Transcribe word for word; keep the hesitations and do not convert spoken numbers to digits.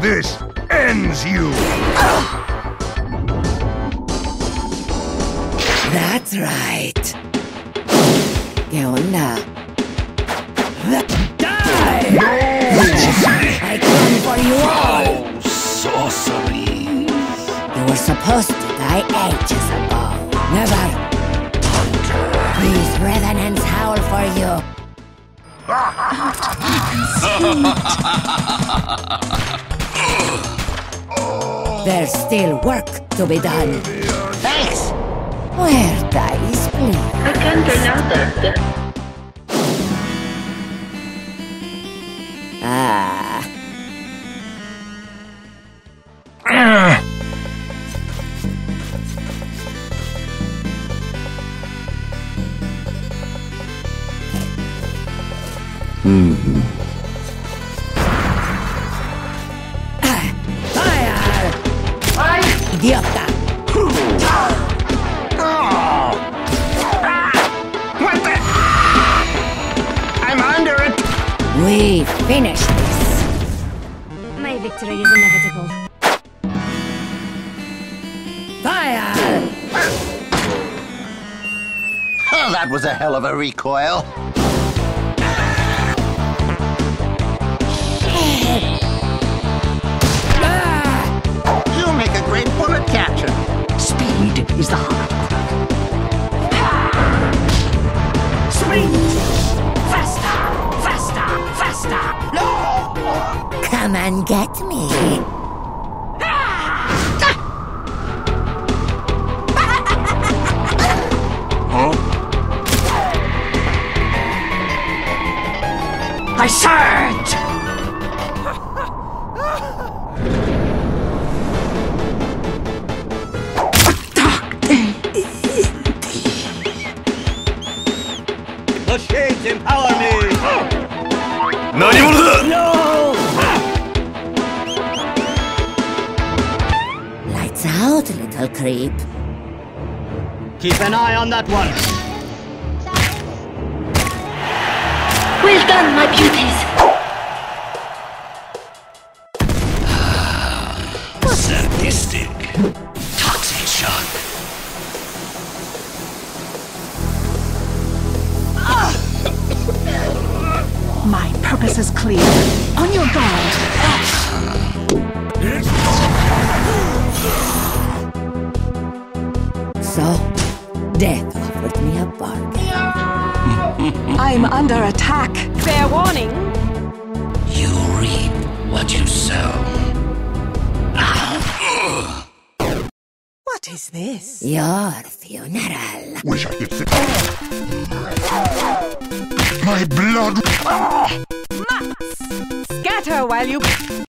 This ends you! That's right. Geonna. Die! No! I come for you all! Oh, sorceries! You were supposed to die ages ago. Never! These resonance howl for you! There's still work to be done. Thanks! Where dies, please? I can't another. Ah. Ah. Mm-hmm. Ah, fire! Fire! Idiota! Oh. Ah, what the? I'm under it! We finished this! My victory is inevitable. Fire! Well, that was a hell of a recoil. Is the heart of that. Spring! Faster! Faster! Faster! No! Come and get me! Huh? I surge! The shades empower me! No! Lights out, little creep. Keep an eye on that one. Well done, my beauties. Sadistic. Toxic shock. My purpose is clear. On your guard. So, death offered me a bargain. I'm under attack. Fair warning. You reap what you sow. What is this? Your funeral. Wish I could sit. My blood! Must scatter while you...